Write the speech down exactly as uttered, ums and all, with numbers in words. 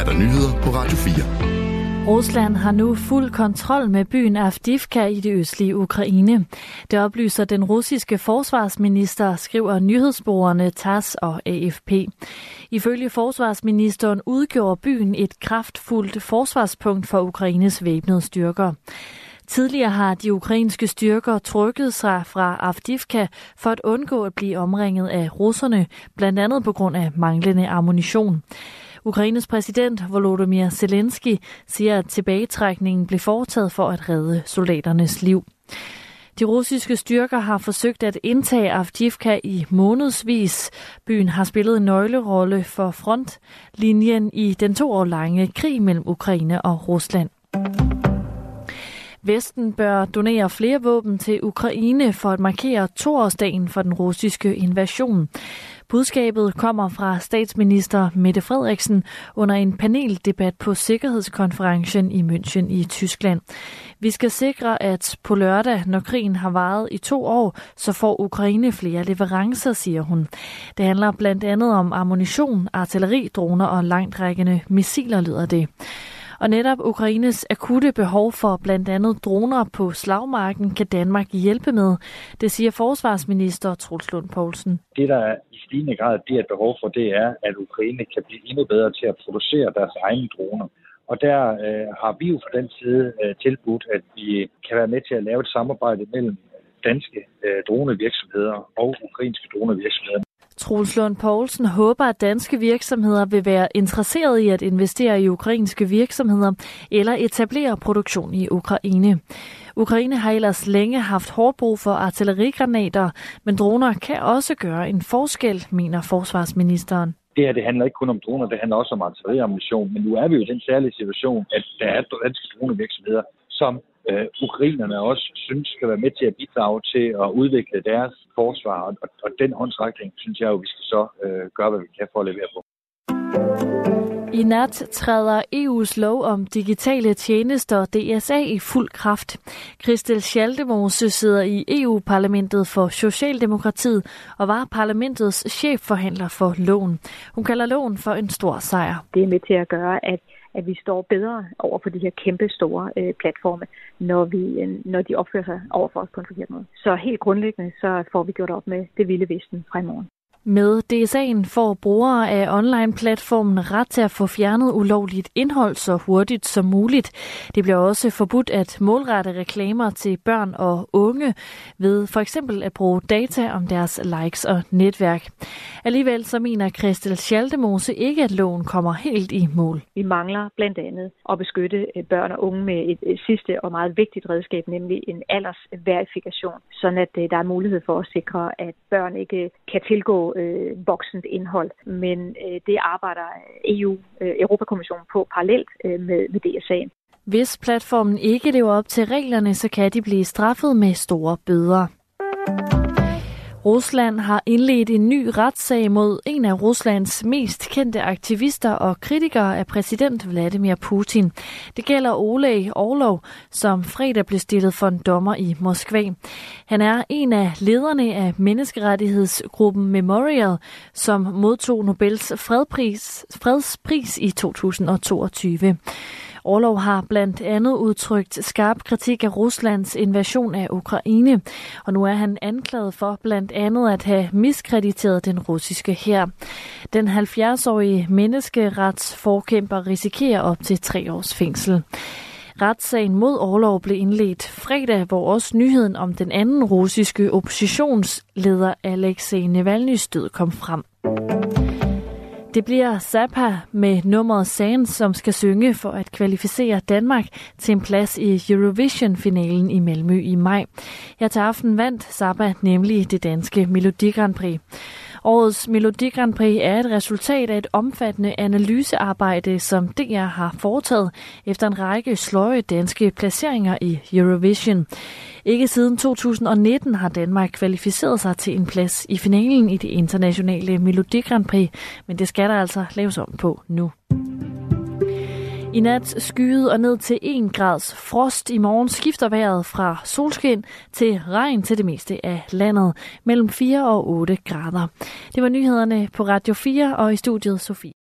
er der nyheder på Radio fire. Rusland har nu fuld kontrol med byen Avdiivka i det østlige Ukraine. Det oplyser den russiske forsvarsminister, skriver nyhedsbureauerne TASS og A F P. Ifølge forsvarsministeren udgjorde byen et kraftfuldt forsvarspunkt for Ukraines væbnede styrker. Tidligere har de ukrainske styrker trukket sig fra Avdiivka for at undgå at blive omringet af russerne, blandt andet på grund af manglende ammunition. Ukraines præsident Volodymyr Zelensky siger, at tilbagetrækningen blev foretaget for at redde soldaternes liv. De russiske styrker har forsøgt at indtage Avdiivka i månedsvis. Byen har spillet en nøglerolle for frontlinjen i den to år lange krig mellem Ukraine og Rusland. Vesten bør donere flere våben til Ukraine for at markere toårsdagen for den russiske invasion. Budskabet kommer fra statsminister Mette Frederiksen under en paneldebat på Sikkerhedskonferencen i München i Tyskland. Vi skal sikre, at på lørdag, når krigen har varet i to år, så får Ukraine flere leverancer, siger hun. Det handler blandt andet om ammunition, artilleri, droner og langtrækkende missiler, lyder det. Og netop Ukraines akutte behov for blandt andet droner på slagmarken kan Danmark hjælpe med, det siger forsvarsminister Troels Lund Poulsen. Det, der i stigende grad bliver et behov for, det er, at Ukraine kan blive endnu bedre til at producere deres egne droner. Og der øh, har vi jo fra den side øh, tilbudt, at vi kan være med til at lave et samarbejde mellem danske øh, dronevirksomheder og ukrainske dronevirksomheder. Troels Lund Poulsen håber, at danske virksomheder vil være interesserede i at investere i ukrainske virksomheder eller etablere produktion i Ukraine. Ukraine har ellers længe haft hårdt brug for artillerigranater, men droner kan også gøre en forskel, mener forsvarsministeren. Det her det handler ikke kun om droner, det handler også om artilleriammunition, men nu er vi jo i den særlige situation, at der er danske dronevirksomheder, som øh, ukrainerne også synes skal være med til at bidrage til at udvikle deres forsvar, og, og den håndsrækning synes jeg jo, vi skal så øh, gøre, hvad vi kan for at levere på. I nat træder E U's lov om digitale tjenester, D S A, i fuld kraft. Christel Schaldemose sidder i E U-parlamentet for Socialdemokratiet og var parlamentets chefforhandler for loven. Hun kalder loven for en stor sejr. Det er med til at gøre, at at vi står bedre over for de her kæmpe store øh, platforme, når, vi, øh, når de opfører sig over for os på en forkert måde. Så helt grundlæggende så får vi gjort op med det vilde vesten fra i morgen. Med D S A'en får brugere af online-platformen ret til at få fjernet ulovligt indhold så hurtigt som muligt. Det bliver også forbudt at målrette reklamer til børn og unge ved for eksempel at bruge data om deres likes og netværk. Alligevel så mener Christel Schaldemose ikke, at loven kommer helt i mål. Vi mangler blandt andet at beskytte børn og unge med et sidste og meget vigtigt redskab, nemlig en aldersverifikation, sådan at der er mulighed for at sikre, at børn ikke kan tilgå Øh, voksent indhold, men øh, det arbejder E U, øh, Europakommissionen på parallelt øh, med, med D S A'en. Hvis platformen ikke lever op til reglerne, så kan de blive straffet med store bøder. Rusland har indledt en ny retssag mod en af Ruslands mest kendte aktivister og kritikere af præsident Vladimir Putin. Det gælder Oleg Orlov, som fredag blev stillet for en dommer i Moskva. Han er en af lederne af menneskerettighedsgruppen Memorial, som modtog Nobels fredpris, fredspris i to tusind og toogtyve. Orlov har blandt andet udtrykt skarp kritik af Ruslands invasion af Ukraine, og nu er han anklaget for blandt andet at have miskrediteret den russiske hær. Den halvfjerdsårige menneskeretsforkæmper risikerer op til tre års fængsel. Retssagen mod Orlov blev indledt fredag, hvor også nyheden om den anden russiske oppositionsleder Alexej Navalnys død kom frem. Det bliver Sappa med nummeret Sands, som skal synge for at kvalificere Danmark til en plads i Eurovision-finalen i Malmø i maj. Her til aften vandt Sappa nemlig det danske Melodi Grand Prix. Årets Melodi Grand Prix er et resultat af et omfattende analysearbejde, som D R har foretaget efter en række sløje danske placeringer i Eurovision. Ikke siden to tusind og nitten har Danmark kvalificeret sig til en plads i finalen i det internationale Melodi Grand Prix, men det skal der altså laves om på nu. I nat skyet og ned til en grads frost. I morgen skifter vejret fra solskin til regn til det meste af landet. Mellem fire og otte grader. Det var nyhederne på Radio fire og i studiet Sofie.